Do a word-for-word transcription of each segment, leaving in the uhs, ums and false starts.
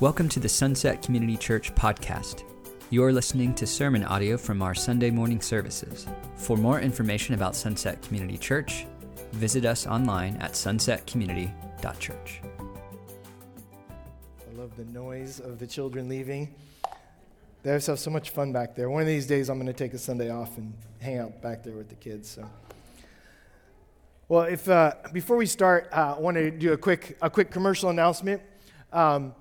Welcome to the Sunset Community Church podcast. You're listening to sermon audio from our Sunday morning services. For more information about Sunset Community Church, visit us online at sunset community dot church. I love the noise of the children leaving. They always have so much fun back there. One of these days I'm going to take a Sunday off and hang out back there with the kids. So, well, if uh, before we start, uh, I want to do a quick a quick commercial announcement. Um,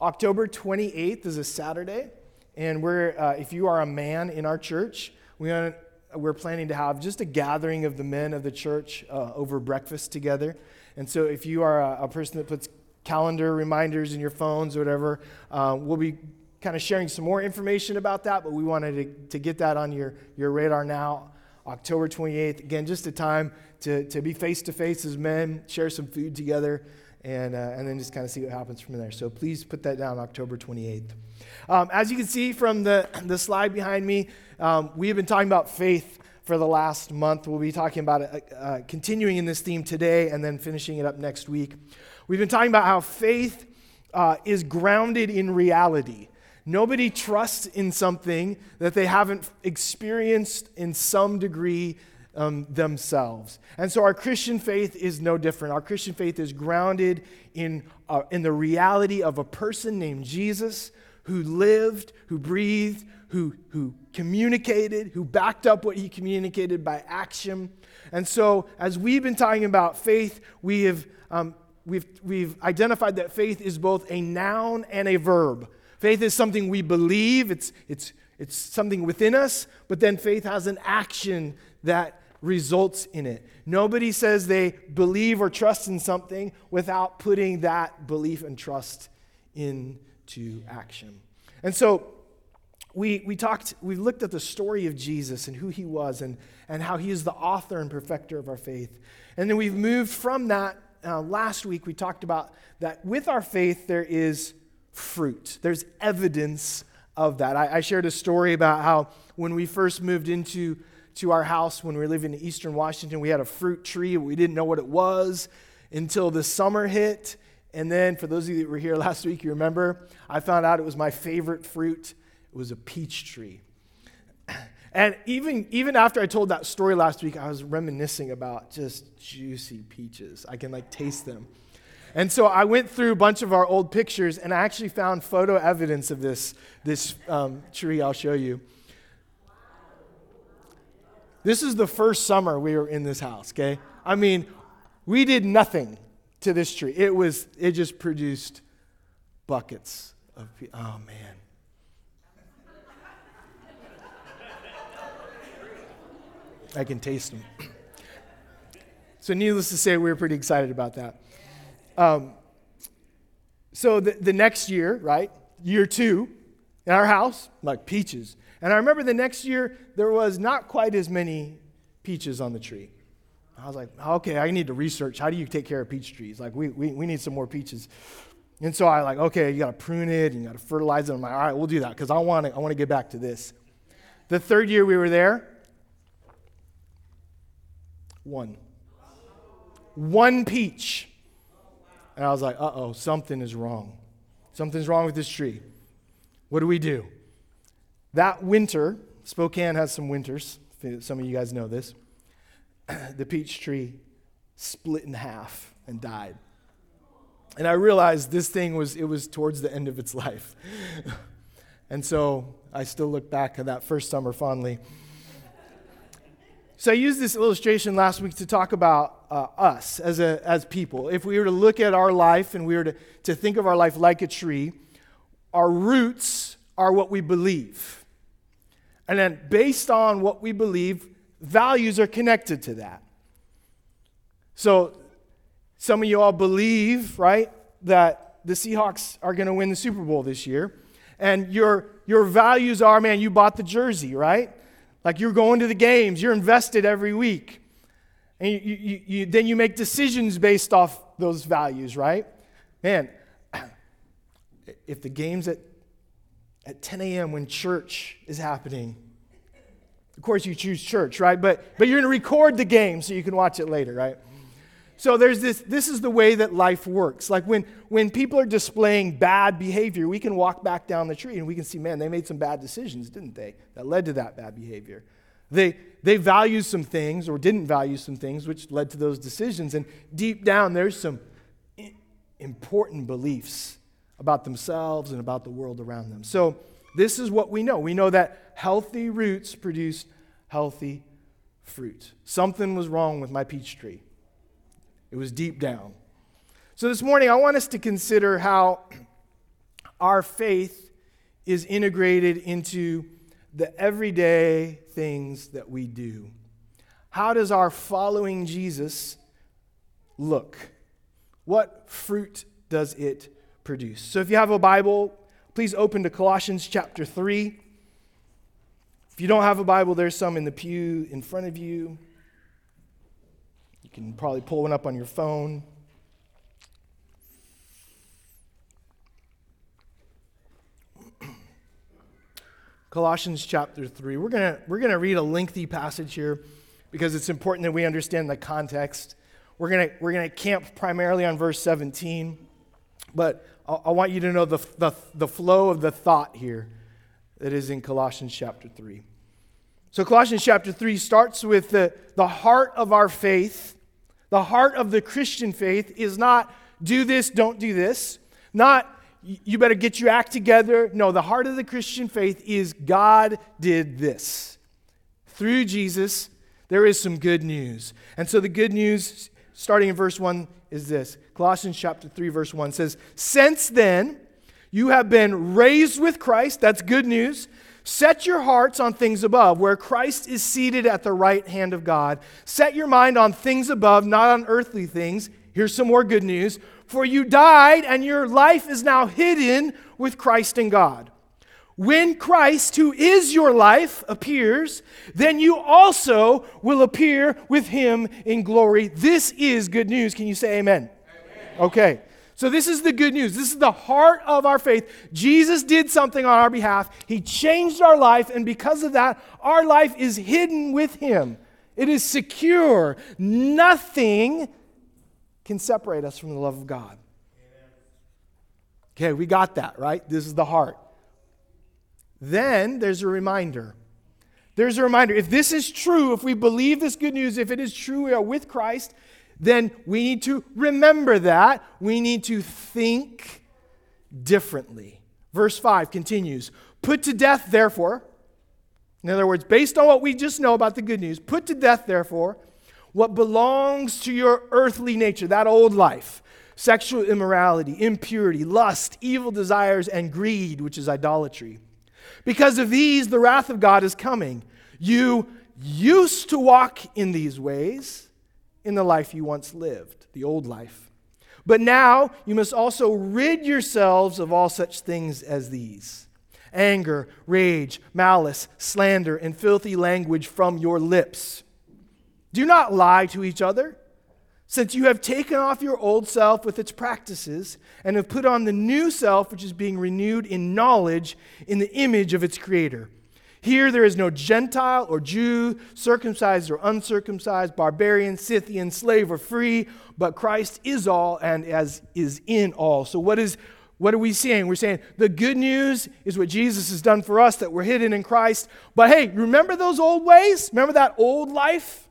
October twenty-eighth is a Saturday, and we're uh, if you are a man in our church, we are, we're planning to have just a gathering of the men of the church uh, over breakfast together. And so if you are a, a person that puts calendar reminders in your phones or whatever, uh, we'll be kind of sharing some more information about that, but we wanted to, to get that on your, your radar now. October twenty-eighth, again, just a time to, to be face-to-face as men, share some food together, and uh, and then just kind of see what happens from there. So please put that down, October twenty-eighth. Um, as you can see from the, the slide behind me, um, we have been talking about faith for the last month. We'll be talking about it, uh, uh, continuing in this theme today and then finishing it up next week. We've been talking about how faith uh, is grounded in reality. Nobody trusts in something that they haven't experienced in some degree um, themselves. And so our Christian faith is no different. Our Christian faith is grounded in, uh, in the reality of a person named Jesus who lived, who breathed, who, who communicated, who backed up what he communicated by action. And so as we've been talking about faith, we have um, we've, we've identified that faith is both a noun and a verb. Faith is something we believe, it's it's it's something within us, but then faith has an action that results in it. Nobody says they believe or trust in something without putting that belief and trust into action. And so we we talked, we looked at the story of Jesus and who he was and, and how he is the author and perfecter of our faith. And then we've moved from that. Uh, last week we talked about that with our faith there is fruit. There's evidence of that. I, I shared a story about how when we first moved into to our house, when we were living in Eastern Washington, we had a fruit tree. We didn't know what it was until the summer hit. And then for those of you that were here last week, you remember, I found out it was my favorite fruit. It was a peach tree. And even, even after I told that story last week, I was reminiscing about just juicy peaches. I can like taste them. And so I went through a bunch of our old pictures, and I actually found photo evidence of this, this um, tree I'll show you. This is the first summer we were in this house, okay? I mean, we did nothing to this tree. It was, it just produced buckets of, pe- oh, man. I can taste them. So needless to say, we were pretty excited about that. Um, so the, the next year, right, year two, in our house, like peaches. And I remember the next year, there was not quite as many peaches on the tree. I was like, okay, I need to research. How do you take care of peach trees? Like, we we, we need some more peaches. And so I like, okay, you got to prune it, and you got to fertilize it. I'm like, all right, we'll do that, because I want to I want to get back to this. The third year we were there, one. One peach. And I was like, uh-oh, something is wrong. Something's wrong with this tree. What do we do? That winter, Spokane has some winters. Some of you guys know this. The peach tree split in half and died. And I realized this thing was, it was towards the end of its life. And so I still look back at that first summer fondly. So I used this illustration last week to talk about uh, us as a as people. If we were to look at our life and we were to, to think of our life like a tree, our roots are what we believe. And then based on what we believe, values are connected to that. So some of you all believe, right, that the Seahawks are going to win the Super Bowl this year. And your your values are, man, you bought the jersey, right? Like you're going to the games, you're invested every week. And you, you, you, then you make decisions based off those values, right? Man, if the game's at, at ten a.m. when church is happening, of course you choose church, right? But, but you're going to record the game so you can watch it later, right? So there's this, this is the way that life works. Like when, when people are displaying bad behavior, we can walk back down the tree and we can see, man, they made some bad decisions, didn't they? That led to that bad behavior. They they valued some things or didn't value some things, which led to those decisions. And deep down, there's some important beliefs about themselves and about the world around them. So this is what we know. We know that healthy roots produce healthy fruit. Something was wrong with my peach tree. It was deep down. So this morning, I want us to consider how our faith is integrated into the everyday things that we do. How does our following Jesus look? What fruit does it produce? So if you have a Bible, please open to Colossians chapter three. If you don't have a Bible, there's some in the pew in front of you. You can probably pull one up on your phone. Colossians chapter three. We're going to we're going to read a lengthy passage here because it's important that we understand the context. We're going to we're going to camp primarily on verse seventeen, but I, I want you to know the, the the flow of the thought here that is in Colossians chapter three. So Colossians chapter three starts with the, the heart of our faith. The heart of the Christian faith is not do this, don't do this. Not you better get your act together. No, the heart of the Christian faith is God did this. Through Jesus, there is some good news. And so the good news, starting in verse one, is this. Colossians chapter three, verse one says, "Since then, you have been raised with Christ." That's good news. "Set your hearts on things above, where Christ is seated at the right hand of God. Set your mind on things above, not on earthly things." Here's some more good news. "For you died, and your life is now hidden with Christ in God. When Christ, who is your life, appears, then you also will appear with him in glory." This is good news. Can you say amen? Amen. Okay. So this is the good news. This is the heart of our faith. Jesus did something on our behalf. He changed our life, and because of that, our life is hidden with him. It is secure. Nothing can separate us from the love of God. Amen. Okay, we got that, right? This is the heart. Then there's a reminder. There's a reminder. If this is true, if we believe this good news, if it is true we are with Christ, then we need to remember that. We need to think differently. Verse five continues, "Put to death, therefore." In other words, based on what we just know about the good news, put to death, therefore, what belongs to your earthly nature, that old life, sexual immorality, impurity, lust, evil desires, and greed, which is idolatry. Because of these, the wrath of God is coming. You used to walk in these ways in the life you once lived, the old life. But now you must also rid yourselves of all such things as these: anger, rage, malice, slander, and filthy language from your lips. Do not lie to each other, since you have taken off your old self with its practices and have put on the new self, which is being renewed in knowledge in the image of its creator. Here there is no Gentile or Jew, circumcised or uncircumcised, barbarian, Scythian, slave or free, but Christ is all and as is in all. So what is what are we saying? We're saying the good news is what Jesus has done for us, that we're hidden in Christ. But hey, remember those old ways? Remember that old life?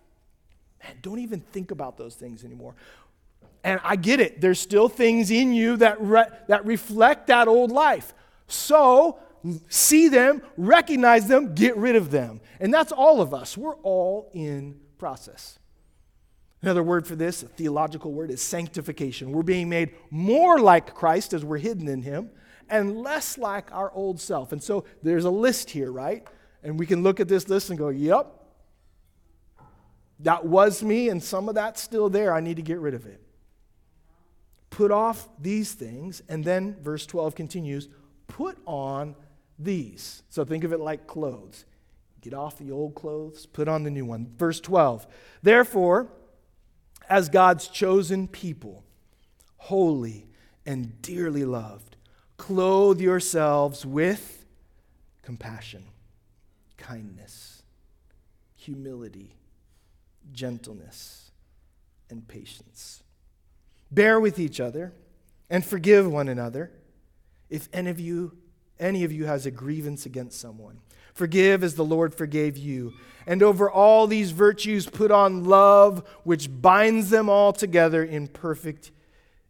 Man, don't even think about those things anymore. And I get it. There's still things in you that re- that reflect that old life. So see them, recognize them, get rid of them. And that's all of us. We're all in process. Another word for this, a theological word, is sanctification. We're being made more like Christ as we're hidden in him and less like our old self. And so there's a list here, right? And we can look at this list and go, yep, that was me, and some of that's still there. I need to get rid of it. Put off these things, and then verse twelve continues, put on these. So think of it like clothes. Get off the old clothes, put on the new one. Verse twelve, therefore, as God's chosen people, holy and dearly loved, clothe yourselves with compassion, kindness, humility, gentleness, and patience. Bear with each other and forgive one another if any of you any of you has a grievance against someone. Forgive as the Lord forgave you. And over all these virtues put on love, which binds them all together in perfect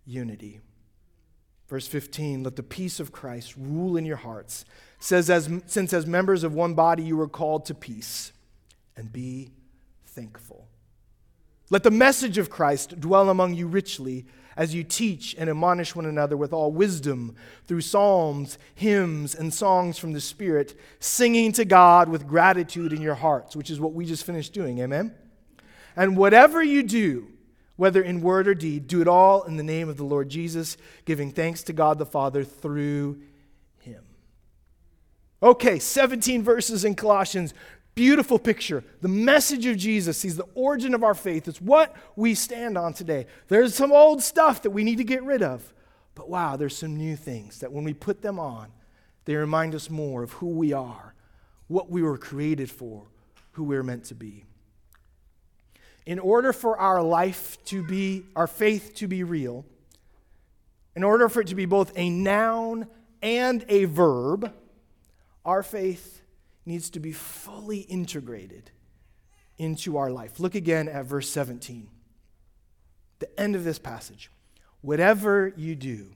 unity. Verse fifteen, let the peace of Christ rule in your hearts. It says, as, since as members of one body you were called to peace, and be thankful. Let the message of Christ dwell among you richly, as you teach and admonish one another with all wisdom through psalms, hymns, and songs from the Spirit, singing to God with gratitude in your hearts, which is what we just finished doing, amen? And whatever you do, whether in word or deed, do it all in the name of the Lord Jesus, giving thanks to God the Father through Him. Okay, seventeen verses in Colossians. Beautiful picture. The message of Jesus. He's the origin of our faith. It's what we stand on today. There's some old stuff that we need to get rid of. But wow, there's some new things that when we put them on, they remind us more of who we are, what we were created for, who we were meant to be. In order for our life to be, our faith to be real, in order for it to be both a noun and a verb, our faith needs to be fully integrated into our life. Look again at verse seventeen. The end of this passage. Whatever you do,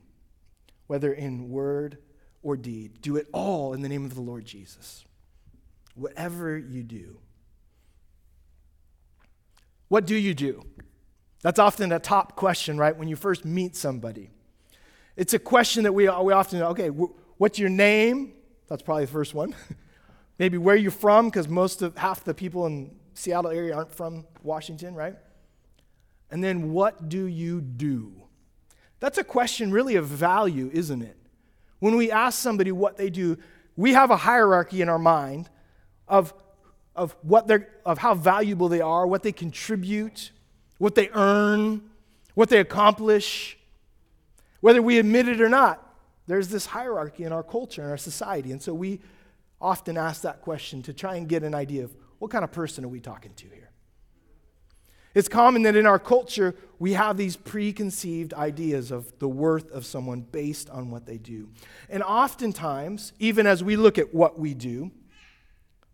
whether in word or deed, do it all in the name of the Lord Jesus. Whatever you do. What do you do? That's often a top question, right? When you first meet somebody. It's a question that we, we often, okay, what's your name? That's probably the first one. Maybe where you're from, because most of half the people in Seattle area aren't from Washington, right? And then what do you do? That's a question really of value, isn't it? When we ask somebody what they do, we have a hierarchy in our mind of, of what they're of how valuable they are, what they contribute, what they earn, what they accomplish. Whether we admit it or not, there's this hierarchy in our culture, in our society, and so we often ask that question to try and get an idea of what kind of person are we talking to here. It's common that in our culture we have these preconceived ideas of the worth of someone based on what they do. And oftentimes, even as we look at what we do,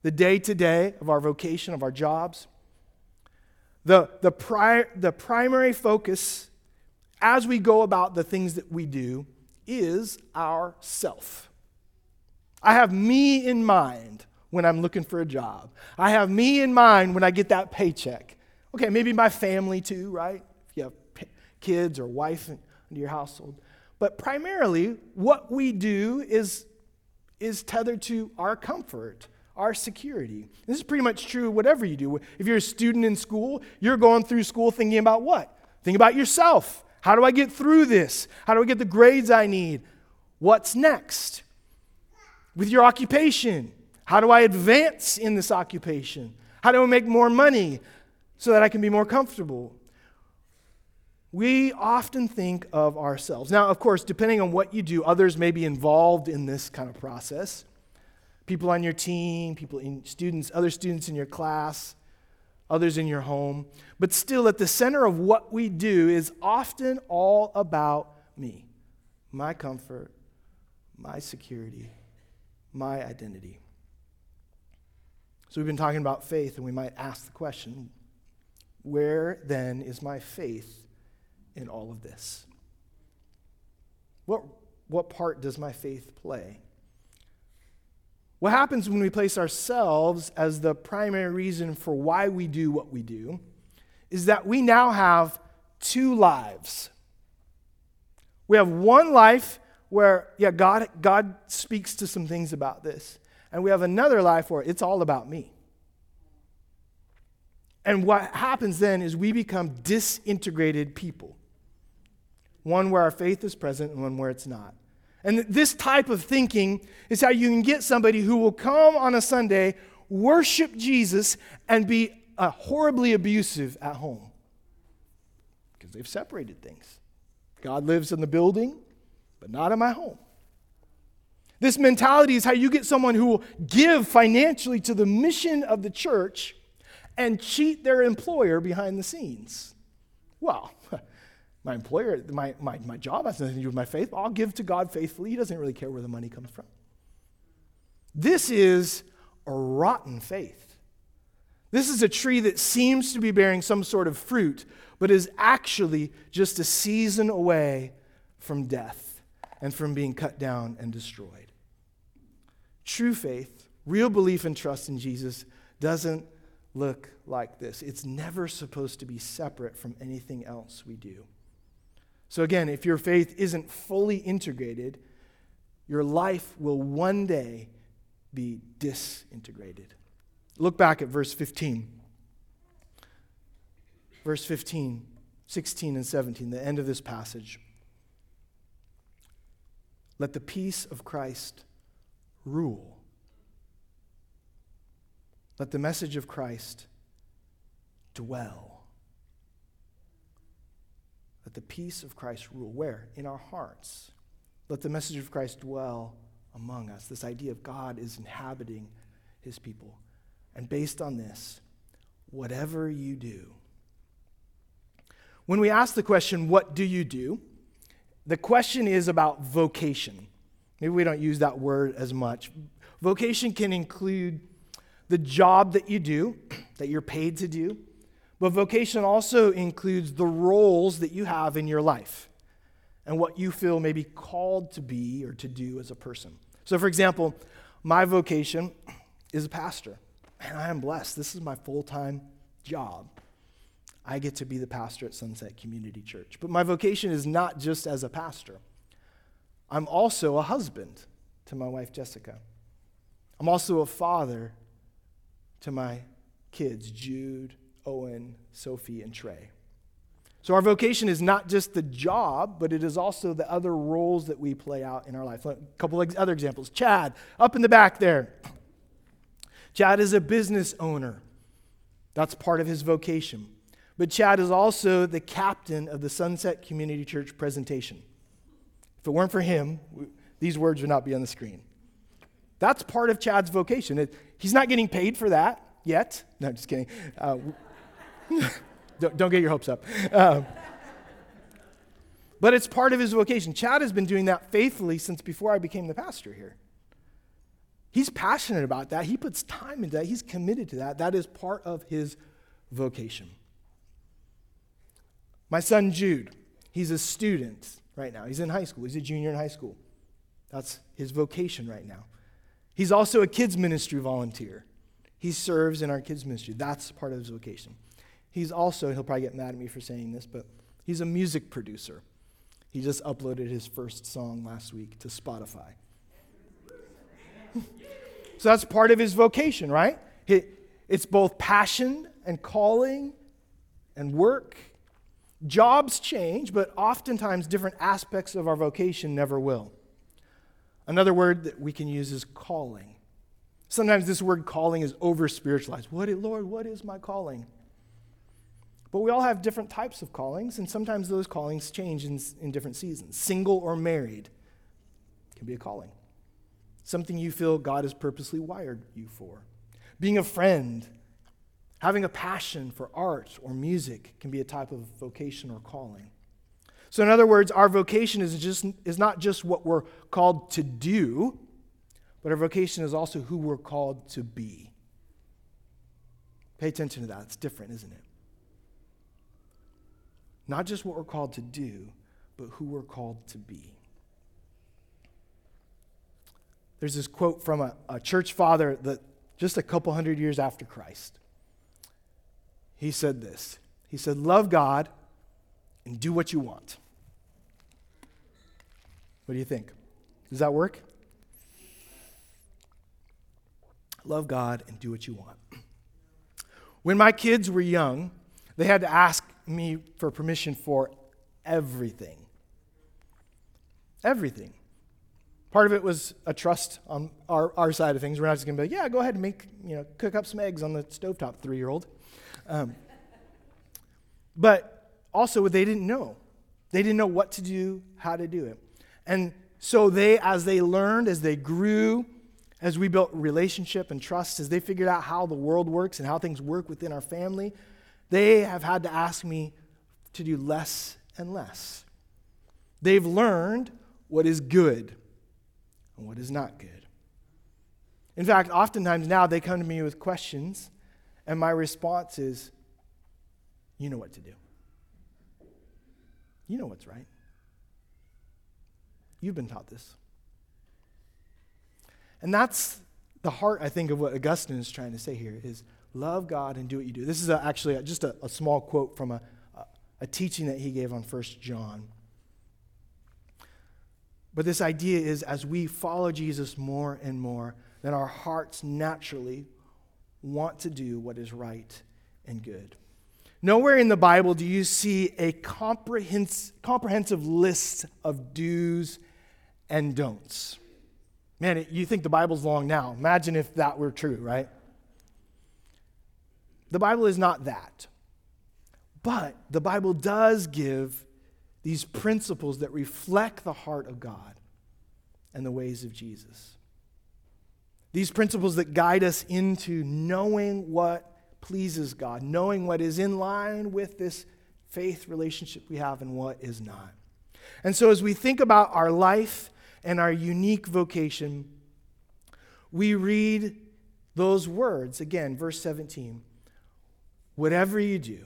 the day-to-day of our vocation, of our jobs, the, the, pri- the primary focus as we go about the things that we do is ourself. I have me in mind when I'm looking for a job. I have me in mind when I get that paycheck. Okay, maybe my family too, right? If you have kids or wife in your household. But primarily, what we do is, is tethered to our comfort, our security. This is pretty much true whatever you do. If you're a student in school, you're going through school thinking about what? Think about yourself. How do I get through this? How do I get the grades I need? What's next? With your occupation, how do I advance in this occupation? How do I make more money so that I can be more comfortable? We often think of ourselves. Now, of course, depending on what you do, others may be involved in this kind of process. People on your team, people in students, other students in your class, others in your home. But still, at the center of what we do is often all about me, my comfort, my security, my identity. So we've been talking about faith, and we might ask the question, where then is my faith in all of this? What, what part does my faith play? What happens when we place ourselves as the primary reason for why we do what we do is that we now have two lives. We have one life where, yeah, God, God speaks to some things about this. And we have another life where it's all about me. And what happens then is we become disintegrated people. One where our faith is present and one where it's not. And this type of thinking is how you can get somebody who will come on a Sunday, worship Jesus, and be uh, horribly abusive at home. Because they've separated things. God lives in the building, but not in my home. This mentality is how you get someone who will give financially to the mission of the church and cheat their employer behind the scenes. Well, my employer, my, my, my job has nothing to do with my faith. I'll give to God faithfully. He doesn't really care where the money comes from. This is a rotten faith. This is a tree that seems to be bearing some sort of fruit, but is actually just a season away from death and from being cut down and destroyed. True faith, real belief and trust in Jesus doesn't look like this. It's never supposed to be separate from anything else we do. So again, if your faith isn't fully integrated, your life will one day be disintegrated. Look back at verse fifteen. Verse fifteen, sixteen, and seventeen, the end of this passage. Let the peace of Christ rule. Let the message of Christ dwell. Let the peace of Christ rule. Where? In our hearts. Let the message of Christ dwell among us. This idea of God is inhabiting his people. And based on this, whatever you do. When we ask the question, what do you do? The question is about vocation. Maybe we don't use that word as much. Vocation can include the job that you do, that you're paid to do, but vocation also includes the roles that you have in your life and what you feel may be called to be or to do as a person. So for example, my vocation is a pastor, and I am blessed. This is my full-time job. I get to be the pastor at Sunset Community Church. But my vocation is not just as a pastor. I'm also a husband to my wife, Jessica. I'm also a father to my kids, Jude, Owen, Sophie, and Trey. So our vocation is not just the job, but it is also the other roles that we play out in our life. A couple of other examples. Chad, up in the back there. Chad is a business owner. That's part of his vocation. But Chad is also the captain of the Sunset Community Church presentation. If it weren't for him, these words would not be on the screen. That's part of Chad's vocation. It, he's not getting paid for that yet. No, I'm just kidding. Uh, don't, don't get your hopes up. Um, but it's part of his vocation. Chad has been doing that faithfully since before I became the pastor here. He's passionate about that. He puts time into that. He's committed to that. That is part of his vocation. My son Jude, he's a student right now. He's in high school. He's a junior in high school. That's his vocation right now. He's also a kids ministry volunteer. He serves in our kids ministry. That's part of his vocation. He's also, he'll probably get mad at me for saying this, but he's a music producer. He just uploaded his first song last week to Spotify. So that's part of his vocation, right? It's both passion and calling and work. Jobs change, but oftentimes different aspects of our vocation never will. Another word that we can use is calling. Sometimes this word calling is over-spiritualized. What, Lord, what is my calling? But we all have different types of callings, and sometimes those callings change in, in different seasons. Single or married can be a calling. Something you feel God has purposely wired you for. Being a friend, having a passion for art or music can be a type of vocation or calling. So in other words, our vocation is just is not just what we're called to do, but our vocation is also who we're called to be. Pay attention to that. It's different, isn't it? Not just what we're called to do, but who we're called to be. There's this quote from a, a church father that just a couple hundred years after Christ. He said this. He said, "Love God and do what you want." What do you think? Does that work? Love God and do what you want. When my kids were young, they had to ask me for permission for everything. Everything. Part of it was a trust on our, our side of things. We're not just going to be like, yeah, go ahead and make, you know, cook up some eggs on the stovetop, three-year-old. Um, but also, they didn't know. They didn't know what to do, how to do it. And so they, as they learned, as they grew, as we built relationship and trust, as they figured out how the world works and how things work within our family, they have had to ask me to do less and less. They've learned what is good and what is not good. In fact, oftentimes now they come to me with questions, and my response is, you know what to do. You know what's right. You've been taught this. And that's the heart, I think, of what Augustine is trying to say here, is love God and do what you do. This is a, actually a, just a, a small quote from a, a, a teaching that he gave on First John. But this idea is, as we follow Jesus more and more, then our hearts naturally want to do what is right and good. Nowhere in the Bible do you see a comprehensive, comprehensive list of do's and don'ts. Man, it, you think the Bible's long now. Imagine if that were true, right? The Bible is not that. But the Bible does give these principles that reflect the heart of God and the ways of Jesus. These principles that guide us into knowing what pleases God, knowing what is in line with this faith relationship we have and what is not. And so as we think about our life and our unique vocation, we read those words, again, verse seventeen, whatever you do,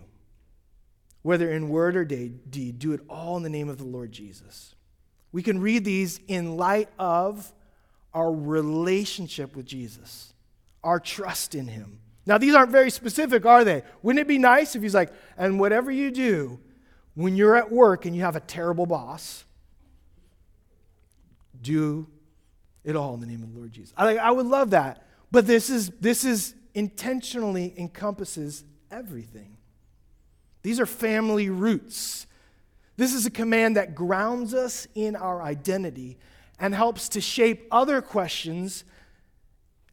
whether in word or deed, do it all in the name of the Lord Jesus. We can read these in light of our relationship with Jesus, our trust in him. Now, these aren't very specific, are they? Wouldn't it be nice if he's like, and whatever you do, when you're at work and you have a terrible boss, do it all in the name of the Lord Jesus. I, I would love that. But this is this is intentionally encompasses everything. These are family roots. This is a command that grounds us in our identity and helps to shape other questions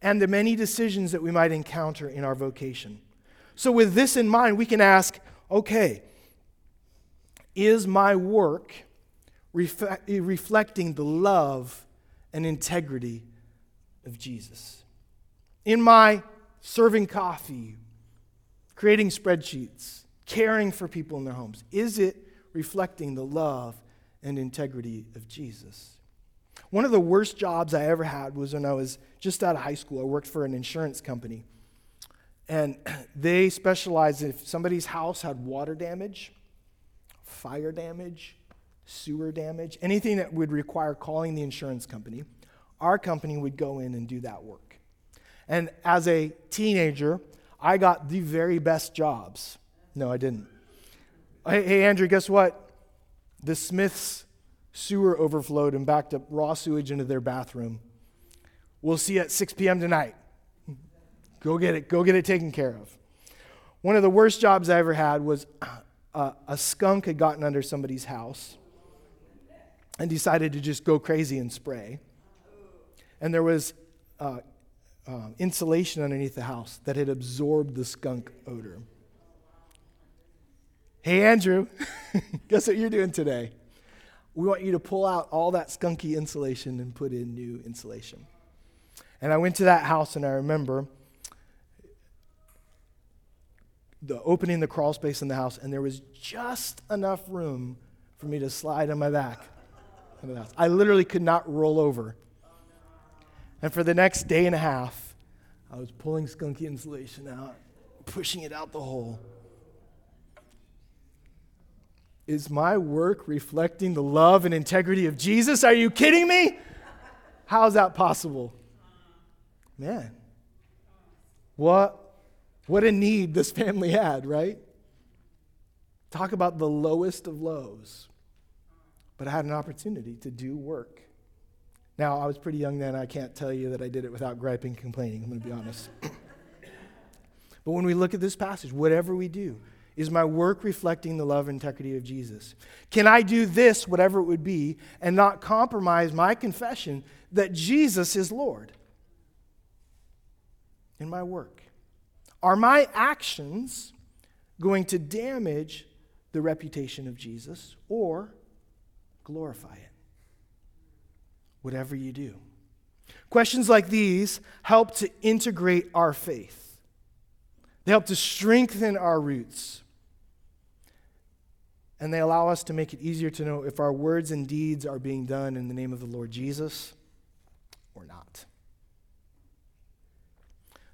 and the many decisions that we might encounter in our vocation. So with this in mind, we can ask, okay, is my work reflect, reflecting the love and integrity of Jesus? In my serving coffee, creating spreadsheets, caring for people in their homes, is it reflecting the love and integrity of Jesus? One of the worst jobs I ever had was when I was just out of high school. I worked for an insurance company. And they specialized if somebody's house had water damage, fire damage, sewer damage, anything that would require calling the insurance company, our company would go in and do that work. And as a teenager, I got the very best jobs. No, I didn't. Hey, hey, Andrew, guess what? The Smiths' sewer overflowed and backed up raw sewage into their bathroom. We'll see you at six p.m. tonight. Go get it. Go get it taken care of. One of the worst jobs I ever had was uh, a skunk had gotten under somebody's house and decided to just go crazy and spray. And there was uh, uh, insulation underneath the house that had absorbed the skunk odor. Hey, Andrew, guess what you're doing today? We want you to pull out all that skunky insulation and put in new insulation. And I went to that house, and I remember the opening the crawl space in the house, and there was just enough room for me to slide on my back into the house. I literally could not roll over. And for the next day and a half, I was pulling skunky insulation out, pushing it out the hole. Is my work reflecting the love and integrity of Jesus? Are you kidding me? How is that possible? Man, what, what a need this family had, right? Talk about the lowest of lows. But I had an opportunity to do work. Now, I was pretty young then. I can't tell you that I did it without griping and complaining. I'm going to be honest. But when we look at this passage, whatever we do, is my work reflecting the love and integrity of Jesus? Can I do this, whatever it would be, and not compromise my confession that Jesus is Lord in my work? Are my actions going to damage the reputation of Jesus or glorify it? Whatever you do. Questions like these help to integrate our faith. They help to strengthen our roots. and they allow us to make it easier to know if our words and deeds are being done in the name of the Lord Jesus or not.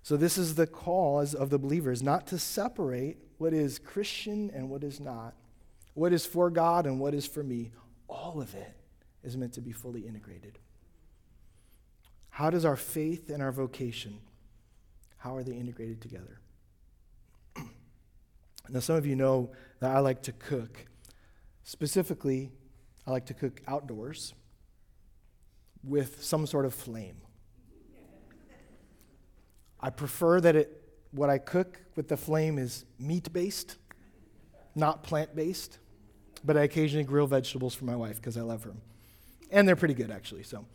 So this is the cause of the believers, not to separate what is Christian and what is not, what is for God and what is for me. All of it is meant to be fully integrated. How does our faith and our vocation, how are they integrated together? Now, some of you know that I like to cook. Specifically, I like to cook outdoors with some sort of flame. I prefer that it, what I cook with the flame is meat-based, not plant-based, but I occasionally grill vegetables for my wife because I love her. And they're pretty good, actually. So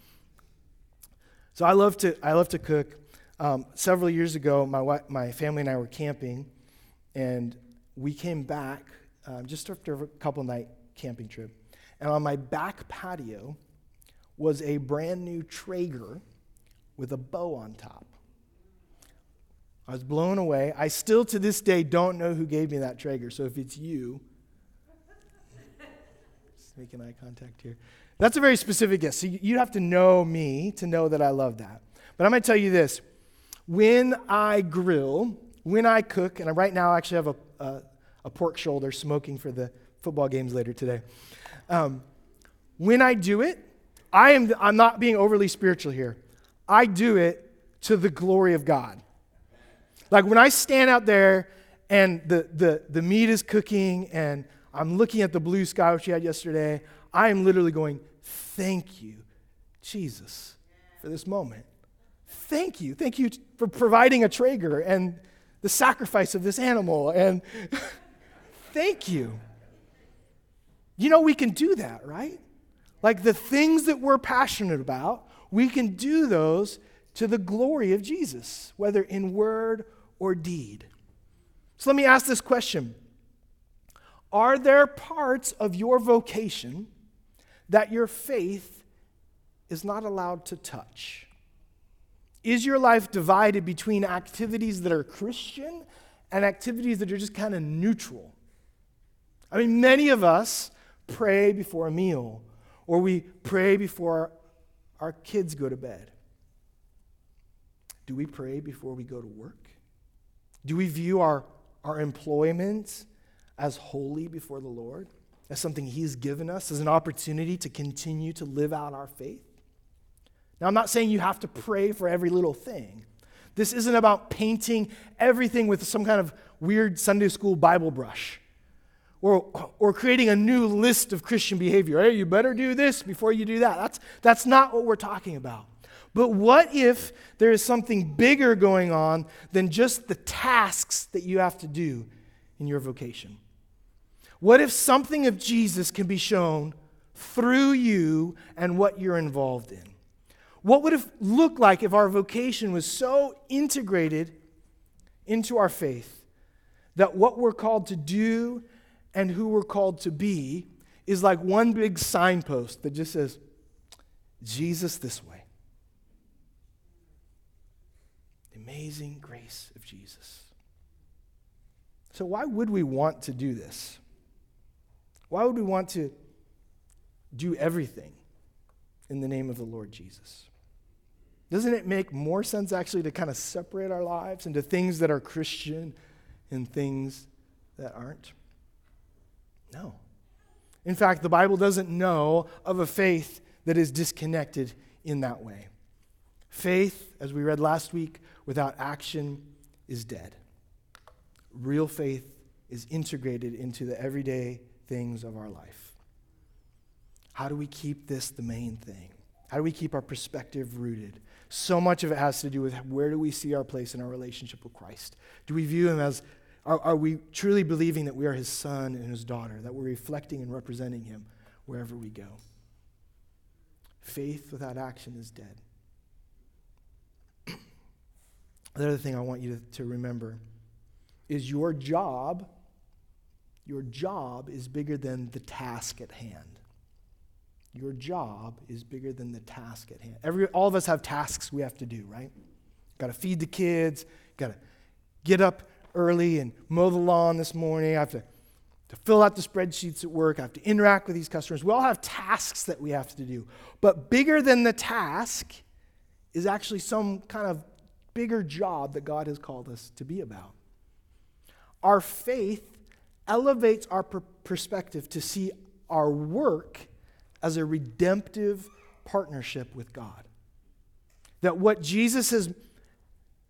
so I love to I love to cook. Um, several years ago, my wife, my family and I were camping, and we came back um, just after a couple-night camping trip. And on my back patio was a brand-new Traeger with a bow on top. I was blown away. I still, to this day, don't know who gave me that Traeger. So if it's you, just making eye contact here. That's a very specific guess. So you'd have to know me to know that I love that. But I'm going to tell you this. When I grill, when I cook, and I right now I actually have a, a, a pork shoulder smoking for the football games later today. Um, when I do it, I am, I'm not being overly spiritual here. I do it to the glory of God. Like when I stand out there and the, the, the meat is cooking and I'm looking at the blue sky, which you had yesterday, I am literally going, thank you, Jesus, for this moment. Thank you. Thank you for providing a Traeger and the sacrifice of this animal. And thank you. You know, we can do that, right? Like the things that we're passionate about, we can do those to the glory of Jesus, whether in word or deed. So let me ask this question. Are there parts of your vocation that your faith is not allowed to touch? Is your life divided between activities that are Christian and activities that are just kind of neutral? I mean, many of us pray before a meal, or we pray before our kids go to bed. Do we pray before we go to work? Do we view our, our employment as holy before the Lord, as something He's given us, as an opportunity to continue to live out our faith? Now, I'm not saying you have to pray for every little thing. This isn't about painting everything with some kind of weird Sunday school Bible brush or, or creating a new list of Christian behavior. Hey, you better do this before you do that. That's, that's not what we're talking about. But what if there is something bigger going on than just the tasks that you have to do in your vocation? What if something of Jesus can be shown through you and what you're involved in? What would it look like if our vocation was so integrated into our faith that what we're called to do and who we're called to be is like one big signpost that just says, Jesus this way. Amazing grace of Jesus. So why would we want to do this? Why would we want to do everything in the name of the Lord Jesus? Doesn't it make more sense actually to kind of separate our lives into things that are Christian and things that aren't? No. In fact, the Bible doesn't know of a faith that is disconnected in that way. Faith, as we read last week, without action is dead. Real faith is integrated into the everyday things of our life. How do we keep this the main thing? How do we keep our perspective rooted? So much of it has to do with where do we see our place in our relationship with Christ? Do we view him as, are, are we truly believing that we are his son and his daughter, that we're reflecting and representing him wherever we go? Faith without action is dead. The other thing I want you to, to remember is your job, your job is bigger than the task at hand. Your job is bigger than the task at hand. Every, all of us have tasks we have to do, right? Got to feed the kids, got to get up early and mow the lawn this morning. I have to to fill out the spreadsheets at work. I have to interact with these customers. We all have tasks that we have to do. But bigger than the task is actually some kind of bigger job that God has called us to be about. Our faith elevates our per- perspective to see our work as a redemptive partnership with God. That what Jesus has,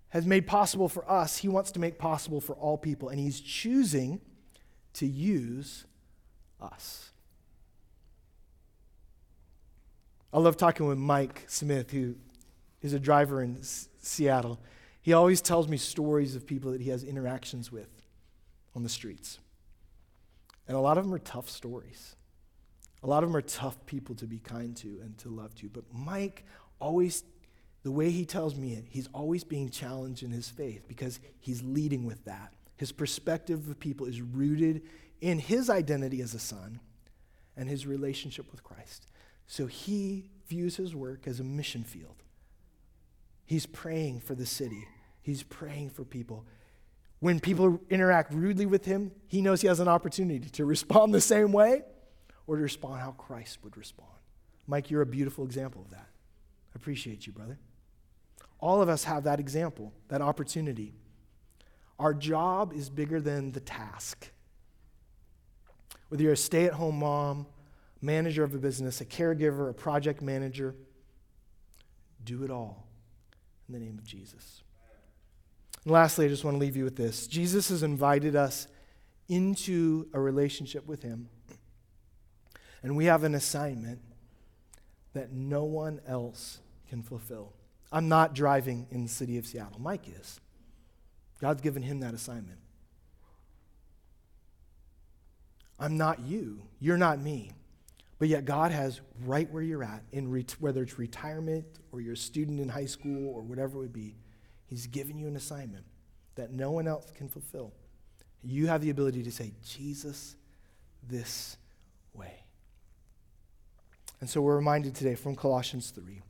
has made possible for us, he wants to make possible for all people. And he's choosing to use us. I love talking with Mike Smith, who is a driver in S- Seattle. He always tells me stories of people that he has interactions with on the streets. And a lot of them are tough stories. A lot of them are tough people to be kind to and to love to. But Mike always, the way he tells me it, he's always being challenged in his faith because he's leading with that. His perspective of people is rooted in his identity as a son and his relationship with Christ. So he views his work as a mission field. He's praying for the city. He's praying for people. When people interact rudely with him, he knows he has an opportunity to respond the same way or to respond how Christ would respond. Mike, you're a beautiful example of that. I appreciate you, brother. All of us have that example, that opportunity. Our job is bigger than the task. Whether you're a stay-at-home mom, manager of a business, a caregiver, a project manager, do it all in the name of Jesus. And lastly, I just want to leave you with this. Jesus has invited us into a relationship with him, and we have an assignment that no one else can fulfill. I'm not driving in the city of Seattle. Mike is. God's given him that assignment. I'm not you. You're not me. But yet God has right where you're at, in re- whether it's retirement or you're a student in high school or whatever it would be, he's given you an assignment that no one else can fulfill. You have the ability to say, Jesus, this way. And so we're reminded today from Colossians three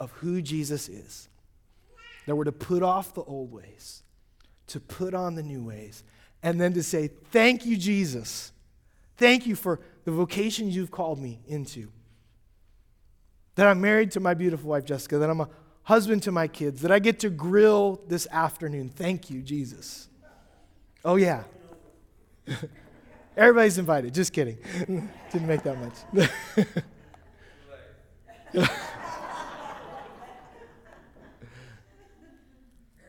of who Jesus is, that we're to put off the old ways, to put on the new ways, and then to say, thank you, Jesus. Thank you for the vocation you've called me into. That I'm married to my beautiful wife, Jessica, that I'm a husband to my kids, that I get to grill this afternoon. Thank you, Jesus. Oh, yeah. Everybody's invited. Just kidding. Didn't make that much.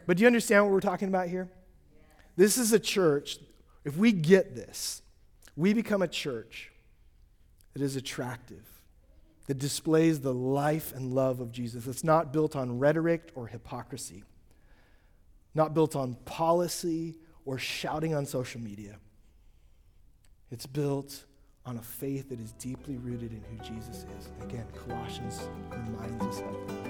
But do you understand what we're talking about here? This is a church. If we get this, we become a church that is attractive, that displays the life and love of Jesus. It's not built on rhetoric or hypocrisy, not built on policy or shouting on social media. It's built on a faith that is deeply rooted in who Jesus is. Again, Colossians reminds us of that.